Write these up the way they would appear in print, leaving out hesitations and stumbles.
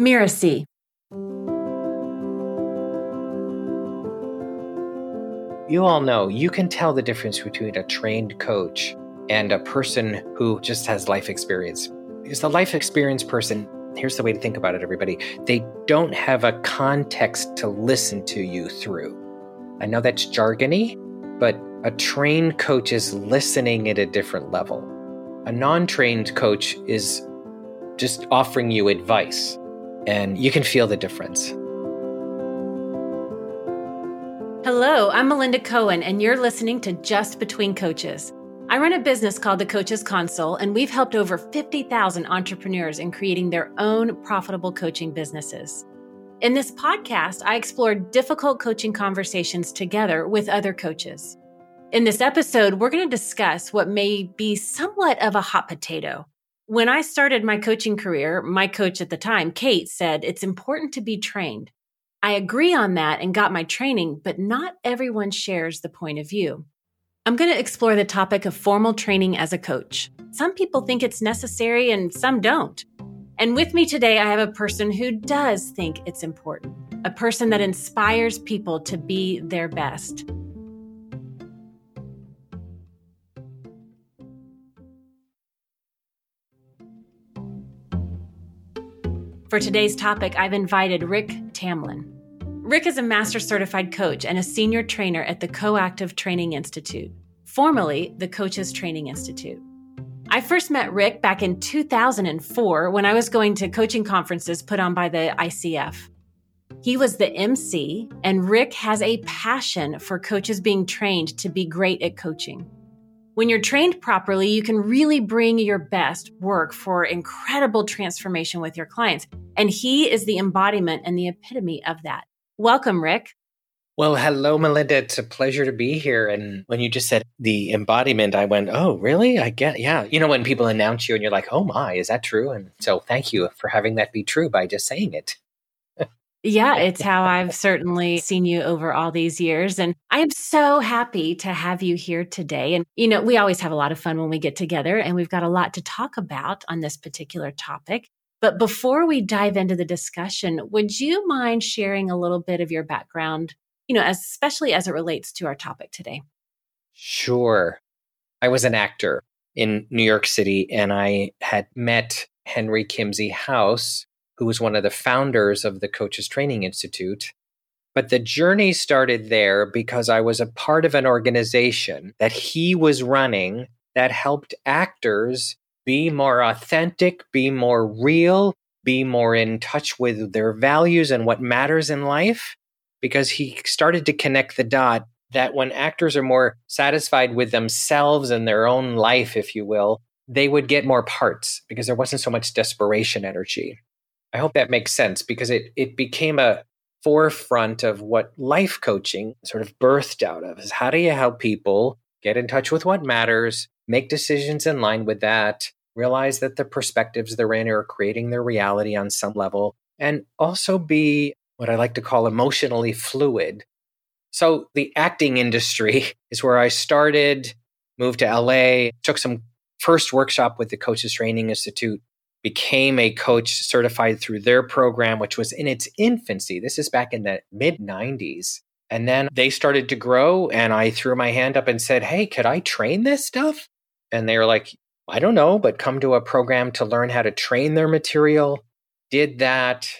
Mirasee. You all know, you can tell the difference between a trained coach and a person who just has life experience. Because the life experience person, here's the way to think about it, everybody. They don't have a context to listen to you through. I know that's jargony, but a trained coach is listening at a different level. A non-trained coach is just offering you advice, and you can feel the difference. Hello, I'm Melinda Cohen, and you're listening to Just Between Coaches. I run a business called the Coaches Console, and we've helped over 50,000 entrepreneurs in creating their own profitable coaching businesses. In this podcast, I explore difficult coaching conversations together with other coaches. In this episode, we're going to discuss what may be somewhat of a hot potato. When I started my coaching career, my coach at the time, Kate, said it's important to be trained. I agree on that and got my training, but not everyone shares the point of view. I'm going to explore the topic of formal training as a coach. Some people think it's necessary and some don't. And with me today, I have a person who does think it's important, a person that inspires people to be their best. For today's topic, I've invited Rick Tamlyn. Rick is a master certified coach and a senior trainer at the Co-Active Training Institute, formerly the Coaches Training Institute. I first met Rick back in 2004 when I was going to coaching conferences put on by the ICF. He was the MC, and Rick has a passion for coaches being trained to be great at coaching. When you're trained properly, you can really bring your best work for incredible transformation with your clients. And he is the embodiment and the epitome of that. Welcome, Rick. Well, hello, Melinda. It's a pleasure to be here. And when you just said the embodiment, I went, oh, really? I get it. Yeah. You know, when people announce you and you're like, oh my, is that true? And so thank you for having that be true by just saying it. Yeah, it's how I've certainly seen you over all these years. And I am so happy to have you here today. And, you know, we always have a lot of fun when we get together, and we've got a lot to talk about on this particular topic. But before we dive into the discussion, would you mind sharing a little bit of your background, you know, especially as it relates to our topic today? Sure. I was an actor in New York City, and I had met Henry Kimsey House, who was one of the founders of the Coaches Training Institute. But the journey started there because I was a part of an organization that he was running that helped actors be more authentic, be more real, be more in touch with their values and what matters in life, because he started to connect the dot that when actors are more satisfied with themselves and their own life, if you will, they would get more parts because there wasn't so much desperation energy. I hope that makes sense, because it became a forefront of what life coaching sort of birthed out of, is how do you help people get in touch with what matters, make decisions in line with that, realize that the perspectives they're in are creating their reality on some level, and also be what I like to call emotionally fluid. So the acting industry is where I started, moved to LA, took some first workshop with the Coaches Training Institute, became a coach certified through their program, which was in its infancy. This is back in the mid-90s. And then they started to grow, and I threw my hand up and said, hey, could I train this stuff? And they were like, I don't know, but come to a program to learn how to train their material. Did that.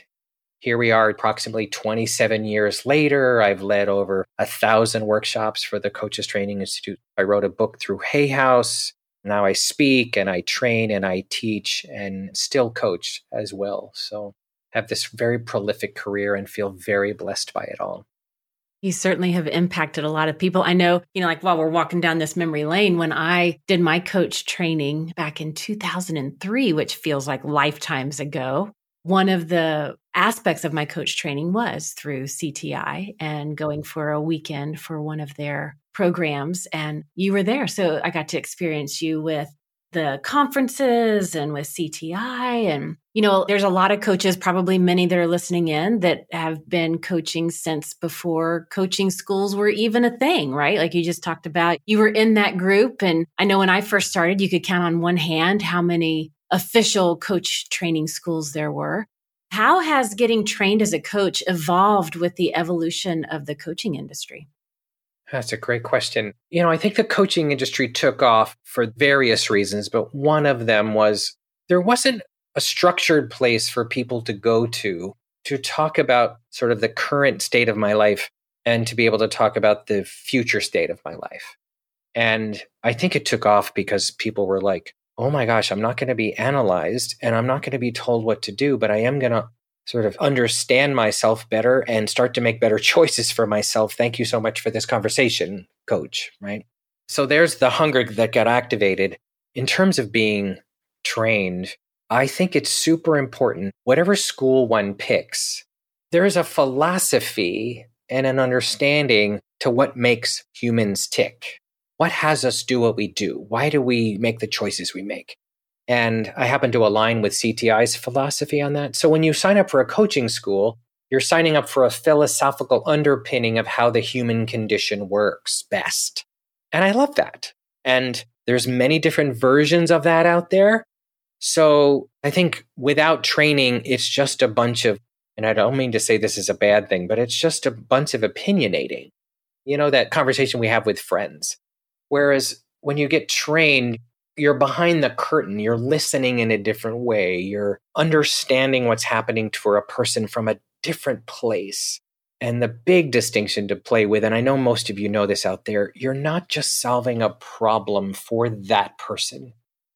Here we are approximately 27 years later. I've led over 1,000 workshops for the Coaches Training Institute. I wrote a book through Hay House. Now I speak and I train and I teach and still coach as well. So I have this very prolific career and feel very blessed by it all. You certainly have impacted a lot of people. I know, you know, like while we're walking down this memory lane, when I did my coach training back in 2003, which feels like lifetimes ago, one of the aspects of my coach training was through CTI and going for a weekend for one of their programs, and you were there. So I got to experience you with the conferences and with CTI. And, you know, there's a lot of coaches, probably many that are listening in, that have been coaching since before coaching schools were even a thing, right? Like you just talked about, you were in that group. And I know when I first started, you could count on one hand how many official coach training schools there were. How has getting trained as a coach evolved with the evolution of the coaching industry? That's a great question. You know, I think the coaching industry took off for various reasons, but one of them was there wasn't a structured place for people to go to talk about sort of the current state of my life and to be able to talk about the future state of my life. And I think it took off because people were like, oh my gosh, I'm not going to be analyzed and I'm not going to be told what to do, but I am going to sort of understand myself better and start to make better choices for myself. Thank you so much for this conversation, coach, right? So there's the hunger that got activated. In terms of being trained, I think it's super important. Whatever school one picks, there is a philosophy and an understanding to what makes humans tick. What has us do what we do? Why do we make the choices we make? And I happen to align with CTI's philosophy on that. So when you sign up for a coaching school, you're signing up for a philosophical underpinning of how the human condition works best. And I love that. And there's many different versions of that out there. So I think without training, it's just a bunch of, and I don't mean to say this is a bad thing, but it's just a bunch of opinionating. You know, that conversation we have with friends. Whereas when you get trained, you're behind the curtain, you're listening in a different way, you're understanding what's happening for a person from a different place. And the big distinction to play with, and I know most of you know this out there, you're not just solving a problem for that person.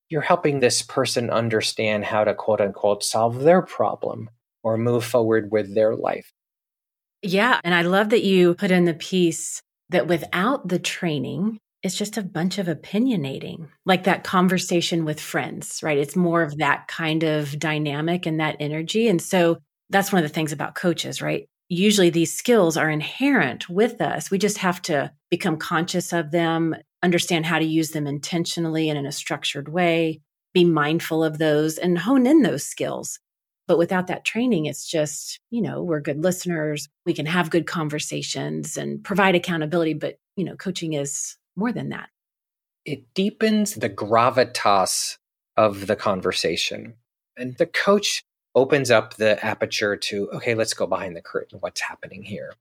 You're helping this person understand how to, quote unquote, solve their problem or move forward with their life. Yeah. And I love that you put in the piece that without the training, it's just a bunch of opinionating, like that conversation with friends, right? It's more of that kind of dynamic and that energy. And so that's one of the things about coaches, right? Usually these skills are inherent with us. We just have to become conscious of them, understand how to use them intentionally and in a structured way, be mindful of those and hone in those skills. But without that training, it's just, you know, we're good listeners. We can have good conversations and provide accountability, but, you know, coaching is more than that. It deepens the gravitas of the conversation. And the coach opens up the aperture to, okay, let's go behind the curtain. What's happening here?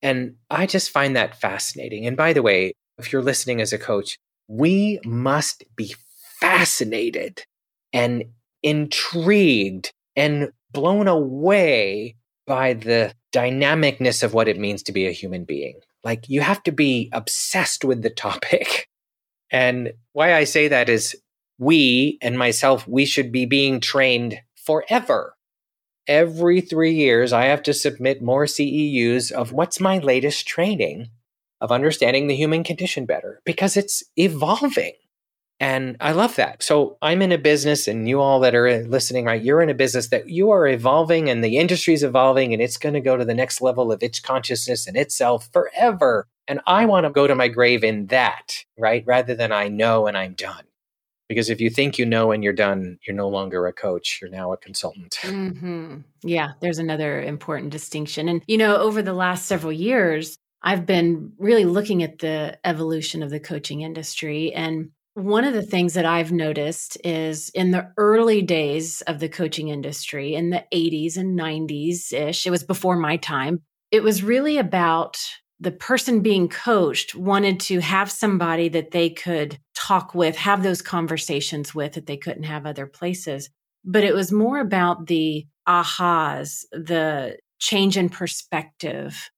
And I just find that fascinating. And by the way, if you're listening as a coach, we must be fascinated and intrigued and blown away by the dynamicness of what it means to be a human being. Like, you have to be obsessed with the topic. And why I say that is we and myself, we should be being trained forever. Every 3 years, I have to submit more CEUs of what's my latest training of understanding the human condition better, because it's evolving. And I love that. So I'm in a business, and you all that are listening, right? You're in a business that you are evolving, and the industry is evolving, and it's going to go to the next level of its consciousness and itself forever. And I want to go to my grave in that, right? Rather than I know and I'm done. Because if you think you know and you're done, you're no longer a coach. You're now a consultant. Mm-hmm. Yeah, there's another important distinction. And, you know, over the last several years, I've been really looking at the evolution of the coaching industry. And one of the things that I've noticed is in the early days of the coaching industry, in the 80s and 90s-ish, it was before my time, it was really about the person being coached wanted to have somebody that they could talk with, have those conversations with that they couldn't have other places. But it was more about the ahas, the change in perspective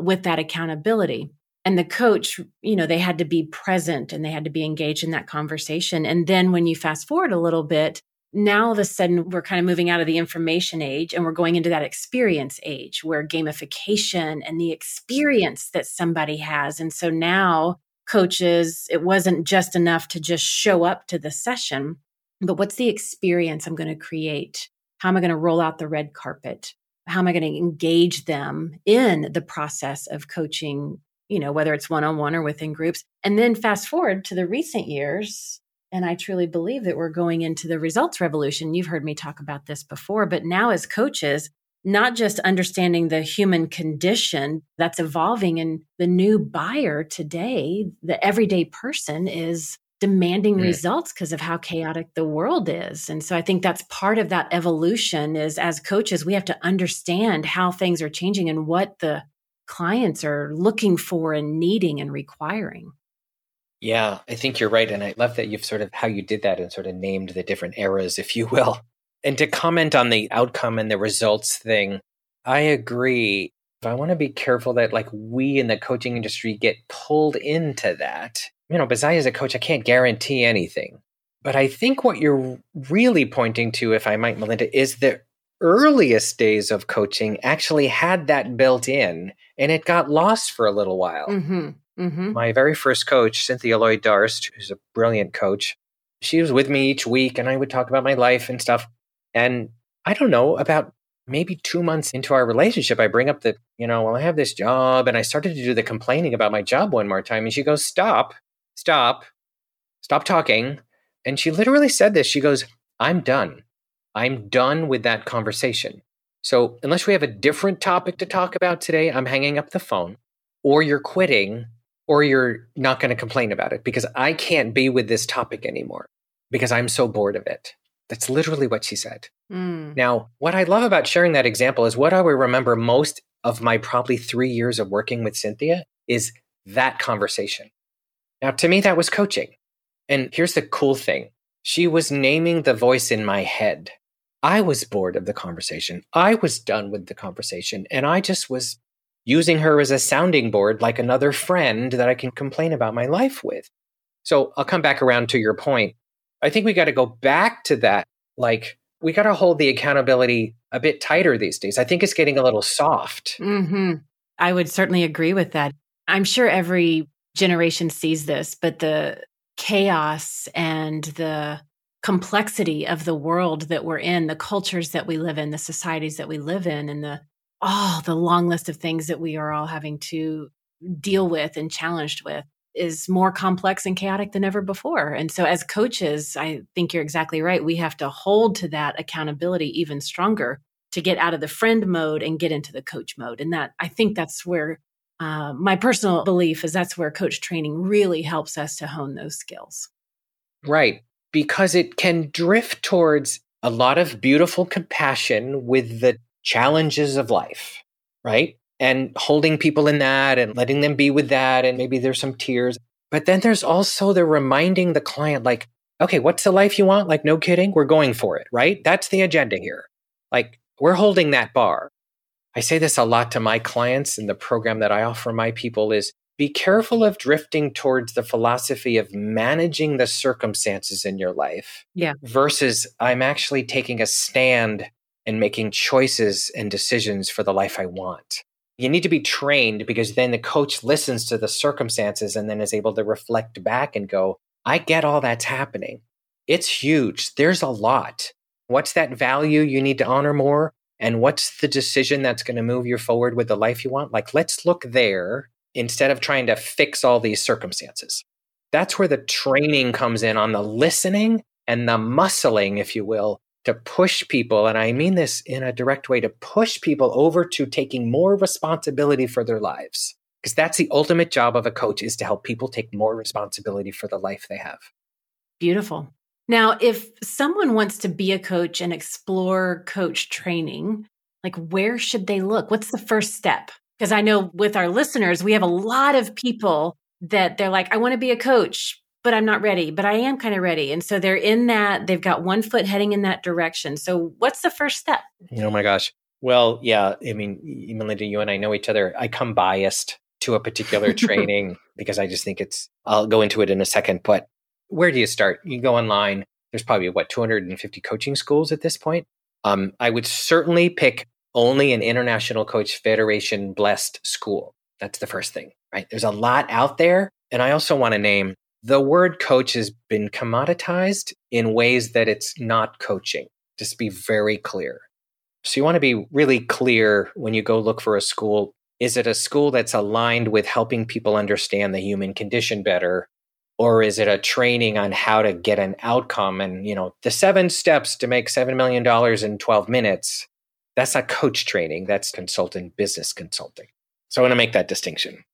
with that accountability. And the coach, you know, they had to be present and they had to be engaged in that conversation. And then when you fast forward a little bit, now all of a sudden we're kind of moving out of the information age and we're going into that experience age where gamification and the experience that somebody has. And so now coaches, it wasn't just enough to just show up to the session, but what's the experience I'm going to create? How am I going to roll out the red carpet? How am I going to engage them in the process of coaching? You know, whether it's one-on-one or within groups. And then fast forward to the recent years, and I truly believe that we're going into the results revolution. You've heard me talk about this before, but now as coaches, not just understanding the human condition that's evolving, and the new buyer today, the everyday person is demanding results because of how chaotic the world is. And so I think that's part of that evolution is as coaches, we have to understand how things are changing and what the clients are looking for and needing and requiring. Yeah, I think you're right. And I love that you've sort of how you did that and sort of named the different eras, if you will. And to comment on the outcome and the results thing, I agree. I want to be careful that like we in the coaching industry get pulled into that. You know, because I as a coach, I can't guarantee anything. But I think what you're really pointing to, if I might, Melinda, is the earliest days of coaching actually had that built in and it got lost for a little while. My very first coach, Cynthia Lloyd Darst, who's a brilliant coach, she was with me each week and I would talk about my life and stuff. And I don't know, about maybe 2 months into our relationship, I bring up that, you know, well, I have this job and I started to do the complaining about my job one more time. And she goes, stop talking. And she literally said this. She goes, I'm done. I'm done with that conversation. So unless we have a different topic to talk about today, I'm hanging up the phone, or you're quitting, or you're not going to complain about it because I can't be with this topic anymore because I'm so bored of it. That's literally what she said. Now, what I love about sharing that example is what I will remember most of my probably 3 years of working with Cynthia is that conversation. Now, to me, that was coaching. And here's the cool thing. She was naming the voice in my head. I was bored of the conversation. I was done with the conversation. And I just was using her as a sounding board, like another friend that I can complain about my life with. So I'll come back around to your point. I think we got to go back to that. Like, we got to hold the accountability a bit tighter these days. I think it's getting a little soft. I would certainly agree with that. I'm sure every generation sees this, but the chaos and the complexity of the world that we're in, the cultures that we live in, the societies that we live in, and the long list of things that we are all having to deal with and challenged with is more complex and chaotic than ever before. And so as coaches, I think you're exactly right. We have to hold to that accountability even stronger to get out of the friend mode and get into the coach mode. And that, I think that's where my personal belief is that's where coach training really helps us to hone those skills. Right. Because it can drift towards a lot of beautiful compassion with the challenges of life, right? And holding people in that and letting them be with that. And maybe there's some tears. But then there's also the reminding the client, like, okay, what's the life you want? Like, no kidding. We're going for it, right? That's the agenda here. Like, we're holding that bar. I say this a lot to my clients and the program that I offer my people is be careful of drifting towards the philosophy of managing the circumstances in your life versus I'm actually taking a stand and making choices and decisions for the life I want. You need to be trained because then the coach listens to the circumstances and then is able to reflect back and go, I get all that's happening. It's huge. There's a lot. What's that value you need to honor more? And what's the decision that's going to move you forward with the life you want? Like, let's look there instead of trying to fix all these circumstances. That's where the training comes in on the listening and the muscling, if you will, to push people. And I mean this in a direct way, to push people over to taking more responsibility for their lives. Because that's the ultimate job of a coach is to help people take more responsibility for the life they have. Beautiful. Now, if someone wants to be a coach and explore coach training, like where should they look? What's the first step? Because I know with our listeners, we have a lot of people that they're like, I want to be a coach, but I'm not ready, but I am kind of ready. And so they're in that, they've got one foot heading in that direction. So what's the first step? Oh my gosh. Well, yeah. I mean, Melinda, you and I know each other. I come biased to a particular training because I just think I'll go into it in a second, but where do you start? You go online. There's probably, 250 coaching schools at this point. I would certainly pick only an International Coach Federation blessed school. That's the first thing, right? There's a lot out there. And I also want to name the word coach has been commoditized in ways that it's not coaching. Just be very clear. So you want to be really clear when you go look for a school. Is it a school that's aligned with helping people understand the human condition better? Or is it a training on how to get an outcome and, the 7 steps to make $7 million in 12 minutes? That's not coach training. That's consultant, business consulting. So I want to make that distinction.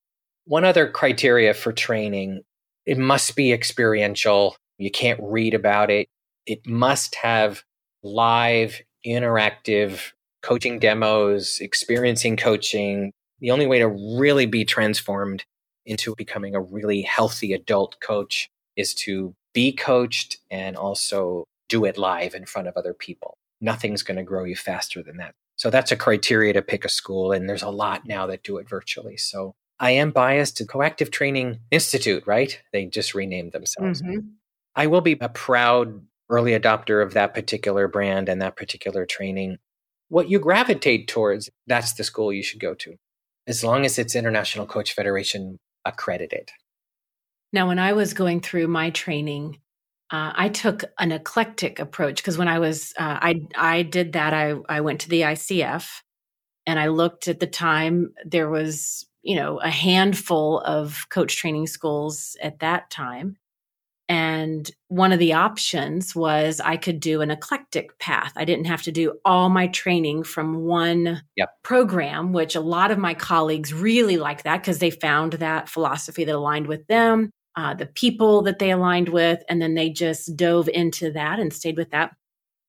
One other criteria for training It must be experiential. You can't read about it. It must have live, interactive coaching demos, experiencing coaching. The only way to really be transformed into becoming a really healthy adult coach is to be coached and also do it live in front of other people. Nothing's going to grow you faster than that. So that's a criteria to pick a school. And there's a lot now that do it virtually. So I am biased to Co-Active Training Institute, right? They just renamed themselves. Mm-hmm. I will be a proud early adopter of that particular brand and that particular training. What you gravitate towards, that's the school you should go to, as long as it's International Coach Federation accredited. Now, when I was going through my training, I took an eclectic approach because when I was, I did that. I went to the ICF and I looked at the time. There was, you know, a handful of coach training schools at that time. And one of the options was I could do an eclectic path. I didn't have to do all my training from one program, which a lot of my colleagues really liked that because they found that philosophy that aligned with them, the people that they aligned with, and then they just dove into that and stayed with that.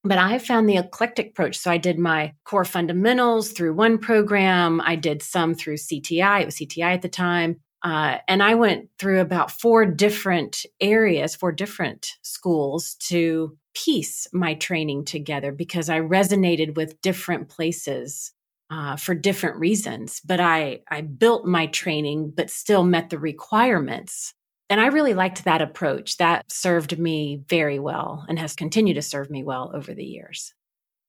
But I found the eclectic approach. So I did my core fundamentals through one program. I did some through CTI. It was CTI at the time. And I went through about four different areas, four different schools to piece my training together because I resonated with different places for different reasons. But I built my training, but still met the requirements. And I really liked that approach. That served me very well and has continued to serve me well over the years.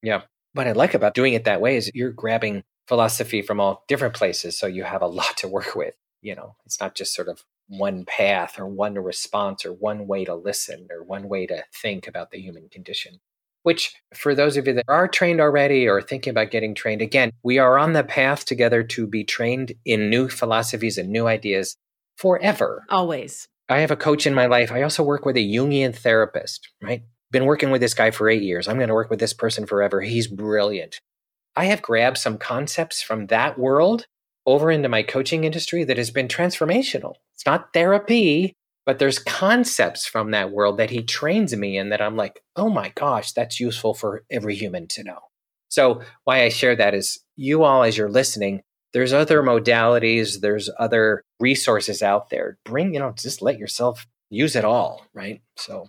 Yeah. What I like about doing it that way is you're grabbing philosophy from all different places. So you have a lot to work with. You know, it's not just sort of one path or one response or one way to listen or one way to think about the human condition, which for those of you that are trained already or thinking about getting trained, again, we are on the path together to be trained in new philosophies and new ideas forever. Always. I have a coach in my life. I also work with a Jungian therapist, right? Been working with this guy for 8 years. I'm going to work with this person forever. He's brilliant. I have grabbed some concepts from that world over into my coaching industry that has been transformational. It's not therapy, but there's concepts from that world that he trains me in that I'm like, oh my gosh, that's useful for every human to know. So why I share that is you all, as you're listening, there's other modalities, there's other resources out there. Bring, you know, just let yourself use it all, right? So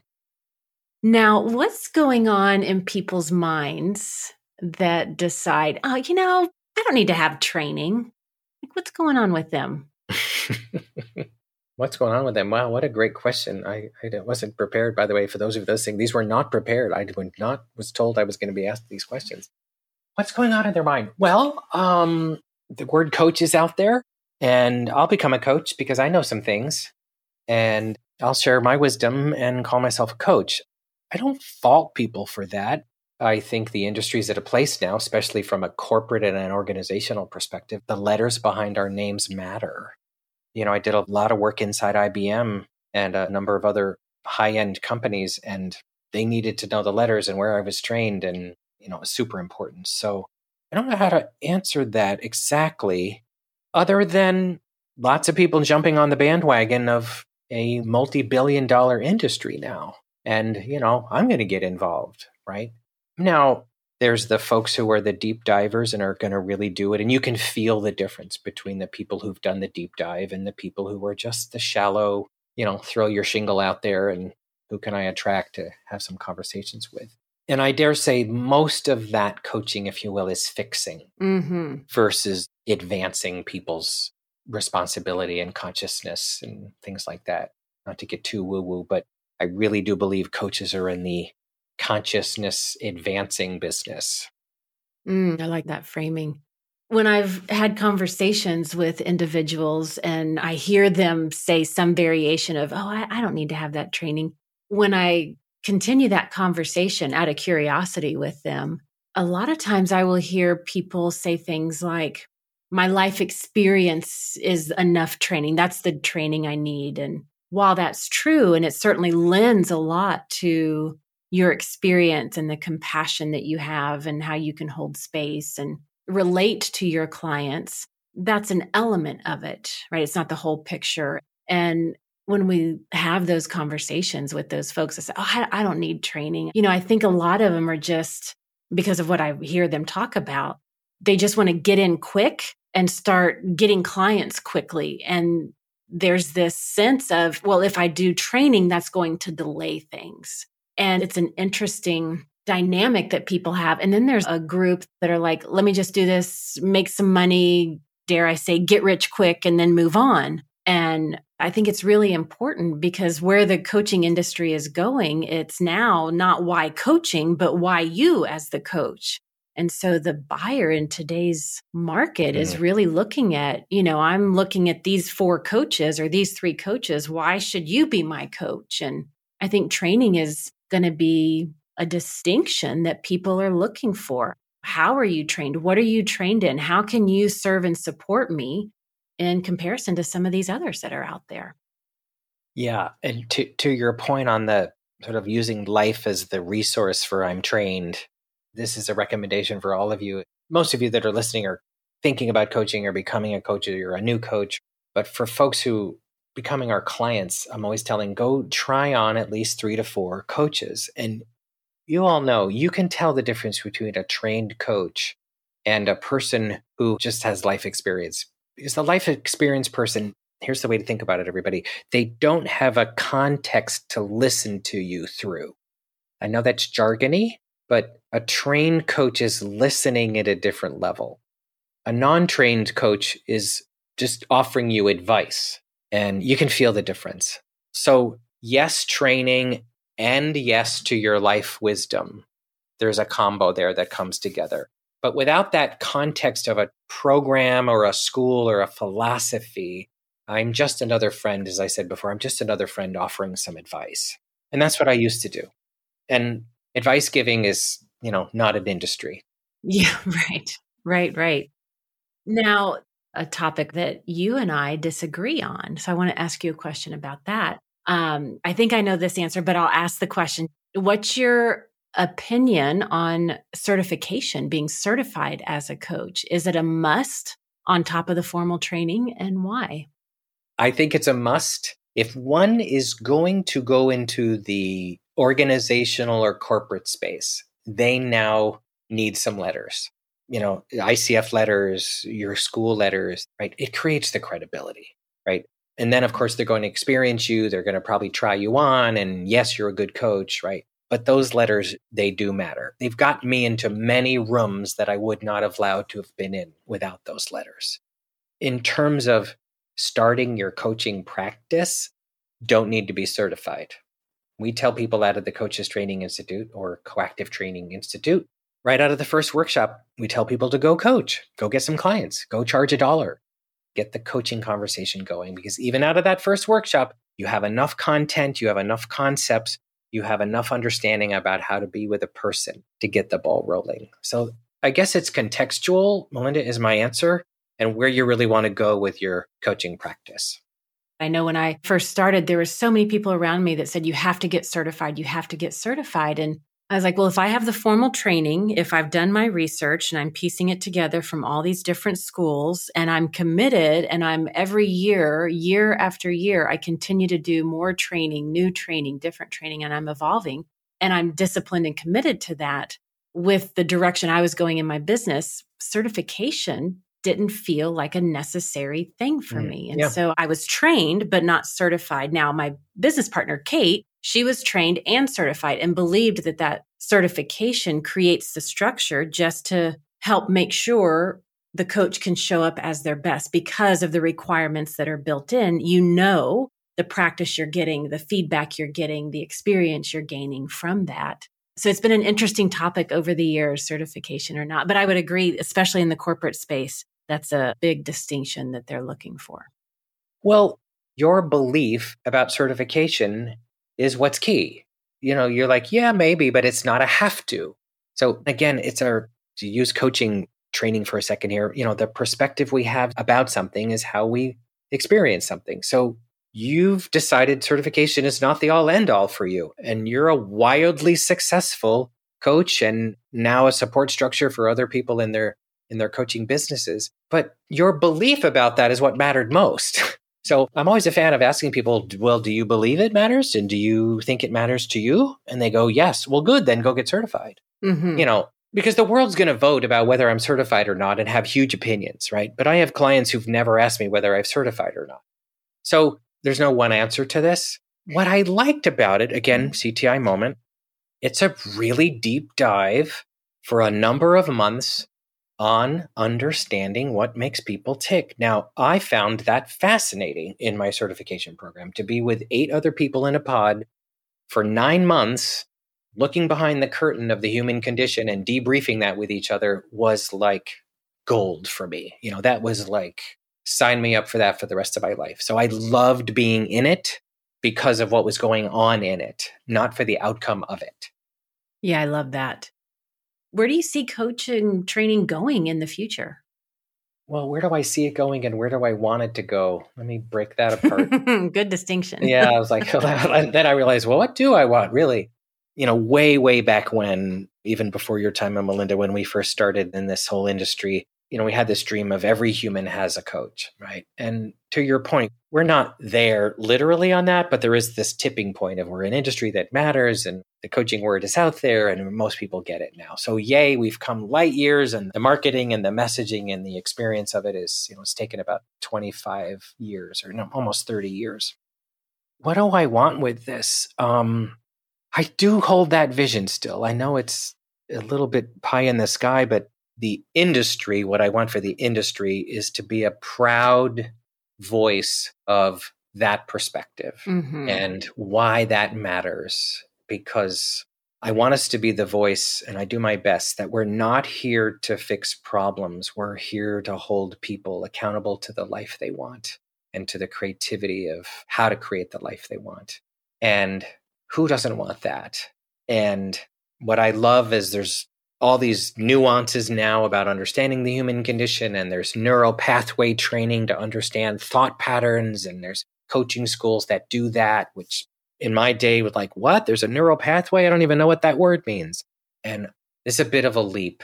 now what's going on in people's minds that decide, oh, you know, I don't need to have training. What's going on with them? What's going on with them? Wow, what a great question. I wasn't prepared, by the way, for those of those things. These were not prepared. I was told I was going to be asked these questions. What's going on in their mind? Well, the word coach is out there, and I'll become a coach because I know some things, and I'll share my wisdom and call myself a coach. I don't fault people for that. I think the industry is at a place now, especially from a corporate and an organizational perspective, the letters behind our names matter. You know, I did a lot of work inside IBM and a number of other high-end companies, and they needed to know the letters and where I was trained, and, you know, it was super important. So I don't know how to answer that exactly, other than lots of people jumping on the bandwagon of a multi-billion-dollar industry now. And, you know, I'm going to get involved, right? Now, there's the folks who are the deep divers and are going to really do it. And you can feel the difference between the people who've done the deep dive and the people who are just the shallow, you know, throw your shingle out there and who can I attract to have some conversations with. And I dare say most of that coaching, if you will, is fixing versus advancing people's responsibility and consciousness and things like that. Not to get too woo-woo, but I really do believe coaches are in the consciousness advancing business. I like that framing. When I've had conversations with individuals and I hear them say some variation of, oh, I don't need to have that training. When I continue that conversation out of curiosity with them, a lot of times I will hear people say things like, my life experience is enough training. That's the training I need. And while that's true, and it certainly lends a lot to your experience and the compassion that you have and how you can hold space and relate to your clients, that's an element of it, right? It's not the whole picture. And when we have those conversations with those folks, I say, oh, I don't need training. You know, I think a lot of them are just, because of what I hear them talk about, they just want to get in quick and start getting clients quickly. And there's this sense of, well, if I do training, that's going to delay things. And it's an interesting dynamic that people have. And then there's a group that are like, let me just do this, make some money, dare I say, get rich quick, and then move on. And I think it's really important because where the coaching industry is going, it's now not why coaching, but why you as the coach. And so the buyer in today's market is really looking at, you know, I'm looking at these four coaches or these three coaches. Why should you be my coach? And I think training is going to be a distinction that people are looking for. How are you trained? What are you trained in? How can you serve and support me in comparison to some of these others that are out there? Yeah. And to your point on the sort of using life as the resource for I'm trained, this is a recommendation for all of you. Most of you that are listening are thinking about coaching or becoming a coach or a new coach. But for folks who becoming our clients, I'm always telling, go try on at least 3 to 4 coaches. And you all know, you can tell the difference between a trained coach and a person who just has life experience. Because the life experience person, here's the way to think about it, everybody. They don't have a context to listen to you through. I know that's jargony, but a trained coach is listening at a different level. A non-trained coach is just offering you advice, and you can feel the difference. So yes, training and yes to your life wisdom. There's a combo there that comes together. But without that context of a program or a school or a philosophy, I'm just another friend, as I said before, I'm just another friend offering some advice. And that's what I used to do. And advice giving is, you know, not an industry. Yeah, right. Now, a topic that you and I disagree on. So I want to ask you a question about that. I think I know this answer, but I'll ask the question. What's your opinion on certification, being certified as a coach? Is it a must on top of the formal training, and why? I think it's a must. If one is going to go into the organizational or corporate space, they now need some letters. You know, ICF letters, your school letters, right? It creates the credibility, right? And then, of course, they're going to experience you. They're going to probably try you on. And yes, you're a good coach, right? But those letters, they do matter. They've gotten me into many rooms that I would not have allowed to have been in without those letters. In terms of starting your coaching practice, don't need to be certified. We tell people out of the Coaches Training Institute or Co-Active Training Institute, right out of the first workshop, we tell people to go coach, go get some clients, go charge $1. Get the coaching conversation going, because even out of that first workshop, you have enough content, you have enough concepts, you have enough understanding about how to be with a person to get the ball rolling. So I guess it's contextual, Melinda, is my answer, and where you really want to go with your coaching practice. I know when I first started, there were so many people around me that said, you have to get certified, you have to get certified. And I was like, well, if I have the formal training, if I've done my research and I'm piecing it together from all these different schools and I'm committed and I'm every year, year after year, I continue to do more training, new training, different training, and I'm evolving and I'm disciplined and committed to that with the direction I was going in my business, certification didn't feel like a necessary thing for me. And so I was trained, but not certified. Now my business partner, Kate, she was trained and certified and believed that that certification creates the structure just to help make sure the coach can show up as their best because of the requirements that are built in. You know, the practice you're getting, the feedback you're getting, the experience you're gaining from that. So it's been an interesting topic over the years, certification or not. But I would agree, especially in the corporate space, that's a big distinction that they're looking for. Well, your belief about certification is what's key. You know, you're like, yeah, maybe, but it's not a have to. So again, it's to use coaching training for a second here, you know, the perspective we have about something is how we experience something. So you've decided certification is not the all end all for you. And you're a wildly successful coach and now a support structure for other people in their coaching businesses. But your belief about that is what mattered most. So I'm always a fan of asking people, well, do you believe it matters? And do you think it matters to you? And they go, yes. Well, good, then go get certified. Mm-hmm. You know, because the world's going to vote about whether I'm certified or not and have huge opinions, right? But I have clients who've never asked me whether I've certified or not. So there's no one answer to this. What I liked about it, again, CTI moment, it's a really deep dive for a number of months on understanding what makes people tick. Now, I found that fascinating in my certification program, to be with 8 other people in a pod for 9 months, looking behind the curtain of the human condition and debriefing that with each other was like gold for me. You know, that was like, sign me up for that for the rest of my life. So I loved being in it because of what was going on in it, not for the outcome of it. Yeah, I love that. Where do you see coaching training going in the future? Well, where do I see it going and where do I want it to go? Let me break that apart. Good distinction. Yeah, I was like, then I realized, well, what do I want really? You know, way, way back when, even before your time, Melinda, when we first started in this whole industry, you know, we had this dream of every human has a coach, right? And to your point, we're not there literally on that, but there is this tipping point of we're an industry that matters and the coaching word is out there and most people get it now. So yay, we've come light years and the marketing and the messaging and the experience of it is, you know, it's taken about 25 years or no, almost 30 years. What do I want with this? I do hold that vision still. I know it's a little bit pie in the sky, but the industry, what I want for the industry is to be a proud voice of that perspective and why that matters, because I want us to be the voice, and I do my best, that we're not here to fix problems. We're here to hold people accountable to the life they want and to the creativity of how to create the life they want. And who doesn't want that? And what I love is there's all these nuances now about understanding the human condition, and there's neural pathway training to understand thought patterns, and there's coaching schools that do that, which in my day was like, what? There's a neural pathway? I don't even know what that word means. And it's a bit of a leap.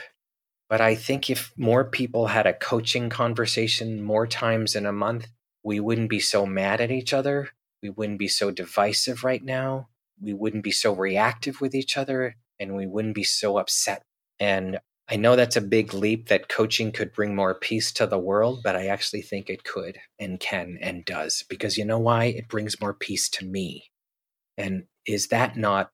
But I think if more people had a coaching conversation more times in a month, we wouldn't be so mad at each other. We wouldn't be so divisive right now. We wouldn't be so reactive with each other, and we wouldn't be so upset. And I know that's a big leap, that coaching could bring more peace to the world, but I actually think it could and can and does, because you know why? It brings more peace to me. And is that not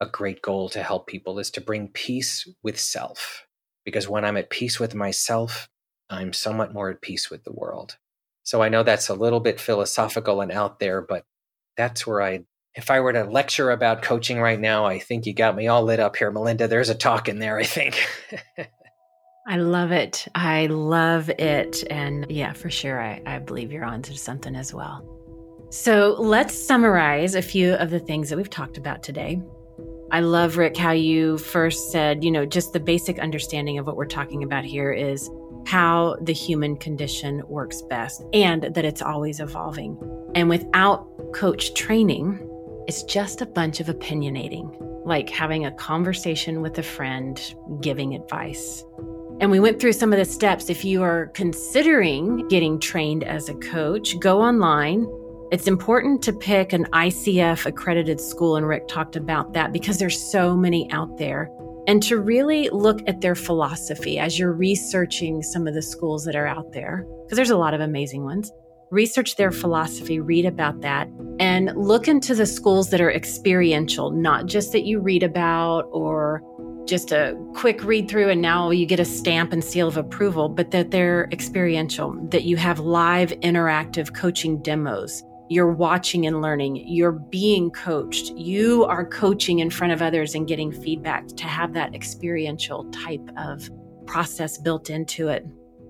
a great goal to help people, is to bring peace with self? Because when I'm at peace with myself, I'm somewhat more at peace with the world. So I know that's a little bit philosophical and out there, but that's where if I were to lecture about coaching right now, I think you got me all lit up here, Melinda. There's a talk in there, I think. I love it. I love it. And yeah, for sure. I believe you're onto something as well. So let's summarize a few of the things that we've talked about today. I love, Rick, how you first said, you know, just the basic understanding of what we're talking about here is how the human condition works best and that it's always evolving. And without coach training, it's just a bunch of opinionating, like having a conversation with a friend, giving advice. And we went through some of the steps. If you are considering getting trained as a coach, go online. It's important to pick an ICF accredited school, and Rick talked about that because there's so many out there, and to really look at their philosophy as you're researching some of the schools that are out there, because there's a lot of amazing ones. Research their philosophy, read about that, and look into the schools that are experiential, not just that you read about or just a quick read through and now you get a stamp and seal of approval, but that they're experiential, that you have live interactive coaching demos. You're watching and learning. You're being coached. You are coaching in front of others and getting feedback, to have that experiential type of process built into it.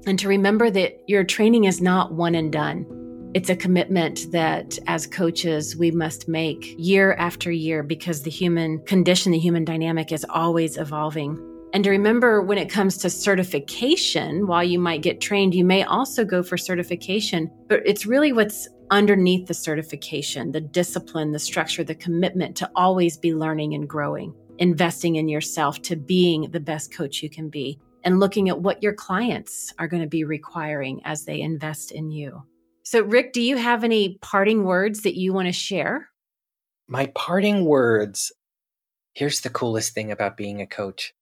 And to remember that your training is not one and done. It's a commitment that as coaches, we must make year after year, because the human condition, the human dynamic is always evolving. And to remember, when it comes to certification, while you might get trained, you may also go for certification, but it's really what's underneath the certification, the discipline, the structure, the commitment to always be learning and growing, investing in yourself to being the best coach you can be, and looking at what your clients are going to be requiring as they invest in you. So Rick, do you have any parting words that you want to share? My parting words, here's the coolest thing about being a coach.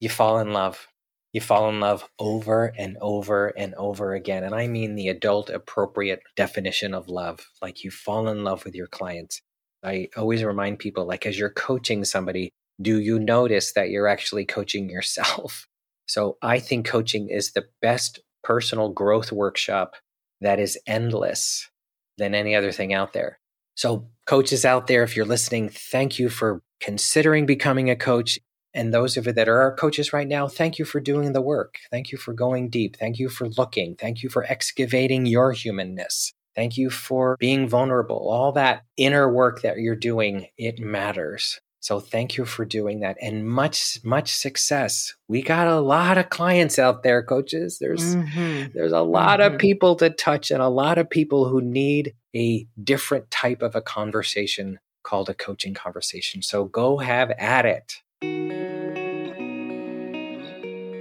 You fall in love. You fall in love over and over and over again. And I mean the adult appropriate definition of love. Like you fall in love with your clients. I always remind people, like as you're coaching somebody, do you notice that you're actually coaching yourself? So I think coaching is the best personal growth workshop that is endless than any other thing out there. So coaches out there, if you're listening, thank you for considering becoming a coach. And those of you that are our coaches right now, thank you for doing the work. Thank you for going deep. Thank you for looking. Thank you for excavating your humanness. Thank you for being vulnerable. All that inner work that you're doing, it matters. So thank you for doing that and much, much success. We got a lot of clients out there, coaches. There's a lot of people to touch and a lot of people who need a different type of a conversation called a coaching conversation. So go have at it.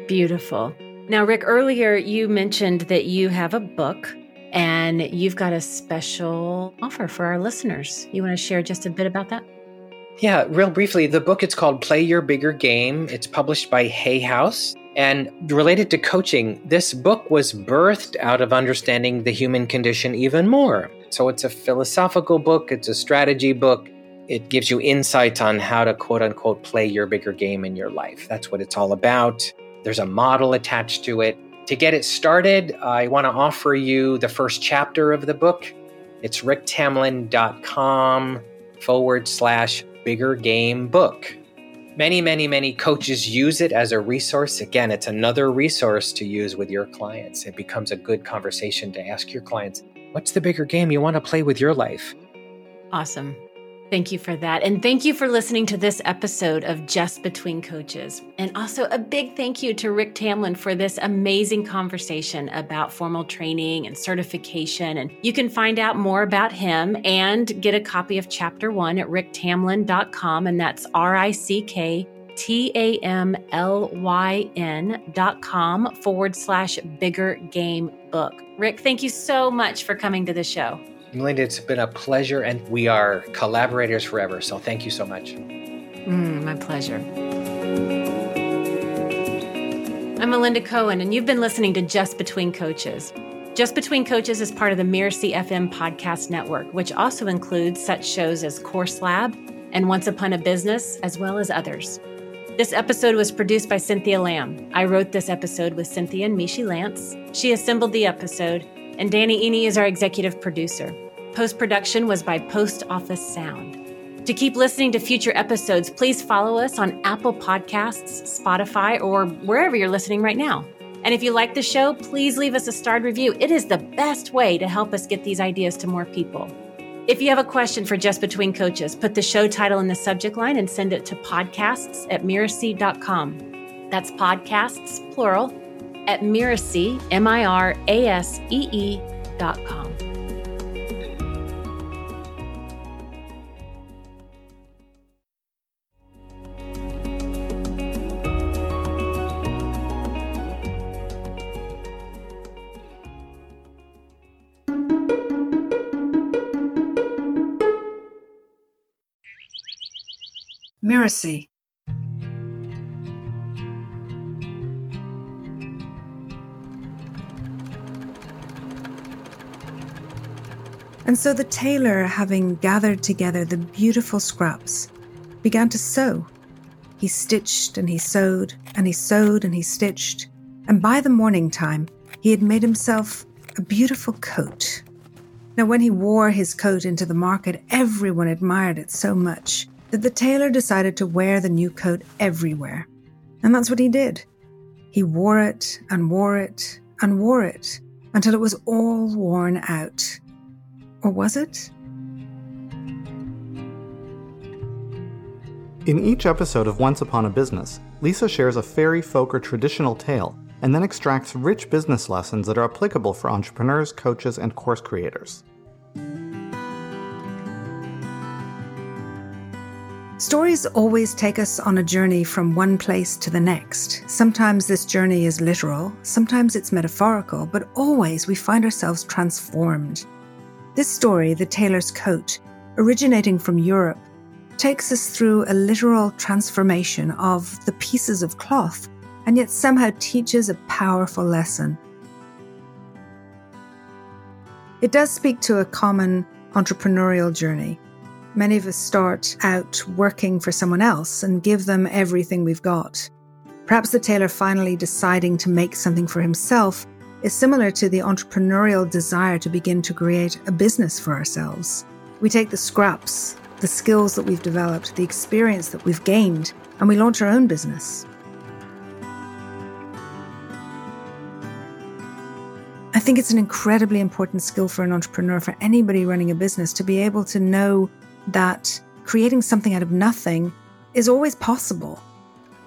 Beautiful. Now, Rick, earlier you mentioned that you have a book and you've got a special offer for our listeners. You want to share just a bit about that? Yeah, real briefly, the book, it's called Play Your Bigger Game. It's published by Hay House. And related to coaching, this book was birthed out of understanding the human condition even more. So it's a philosophical book. It's a strategy book. It gives you insights on how to, quote unquote, play your bigger game in your life. That's what it's all about. There's a model attached to it. To get it started, I want to offer you the first chapter of the book. It's ricktamlyn.com/bigger game book. Many, many, many coaches use it as a resource. Again, it's another resource to use with your clients. It becomes a good conversation to ask your clients, what's the bigger game you want to play with your life? Awesome. Thank you for that. And thank you for listening to this episode of Just Between Coaches. And also a big thank you to Rick Tamlyn for this amazing conversation about formal training and certification. And you can find out more about him and get a copy of chapter 1 at ricktamlyn.com. And that's ricktamlyn.com/bigger game book. Rick, thank you so much for coming to the show. Melinda, it's been a pleasure, and we are collaborators forever. So thank you so much. My pleasure. I'm Melinda Cohen, and you've been listening to Just Between Coaches. Just Between Coaches is part of the Mirasee FM podcast network, which also includes such shows as Course Lab and Once Upon a Business, as well as others. This episode was produced by Cynthia Lamb. I wrote this episode with Cynthia and Mishi Lance. She assembled the episode, and Danny Eni is our executive producer. Post-production was by Post Office Sound. To keep listening to future episodes, please follow us on Apple Podcasts, Spotify, or wherever you're listening right now. And if you like the show, please leave us a starred review. It is the best way to help us get these ideas to more people. If you have a question for Just Between Coaches, put the show title in the subject line and send it to podcasts@mirasee.com. That's podcasts, plural, at Mirasee, Mirasee.com. Mirasee. And so the tailor, having gathered together the beautiful scraps, began to sew. He stitched and he sewed, and he sewed and he stitched, and by the morning time he had made himself a beautiful coat. Now when he wore his coat into the market, everyone admired it so much that the tailor decided to wear the new coat everywhere. And that's what he did. He wore it and wore it and wore it until it was all worn out. Or was it? In each episode of Once Upon a Business, Lisa shares a fairy, folk, or traditional tale, and then extracts rich business lessons that are applicable for entrepreneurs, coaches, and course creators. Stories always take us on a journey from one place to the next. Sometimes this journey is literal, sometimes it's metaphorical, but always we find ourselves transformed. This story, The Tailor's Coat, originating from Europe, takes us through a literal transformation of the pieces of cloth, and yet somehow teaches a powerful lesson. It does speak to a common entrepreneurial journey. Many of us start out working for someone else and give them everything we've got. Perhaps the tailor finally deciding to make something for himself is similar to the entrepreneurial desire to begin to create a business for ourselves. We take the scraps, the skills that we've developed, the experience that we've gained, and we launch our own business. I think it's an incredibly important skill for an entrepreneur, for anybody running a business, to be able to know that creating something out of nothing is always possible.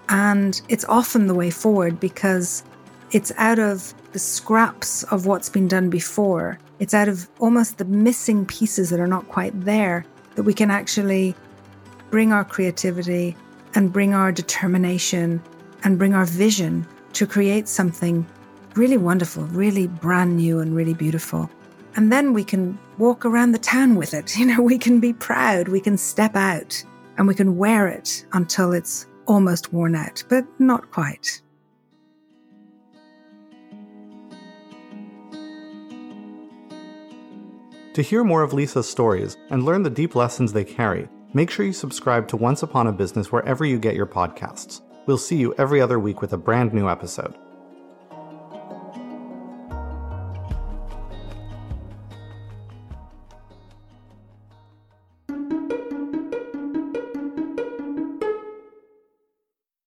And it's often the way forward because it's out of the scraps of what's been done before. It's out of almost the missing pieces that are not quite there that we can actually bring our creativity and bring our determination and bring our vision to create something really wonderful, really brand new and really beautiful. And then we can walk around the town with it. You know, we can be proud, we can step out, and we can wear it until it's almost worn out, but not quite. To hear more of Lisa's stories and learn the deep lessons they carry, make sure you subscribe to Once Upon a Business wherever you get your podcasts. We'll see you every other week with a brand new episode.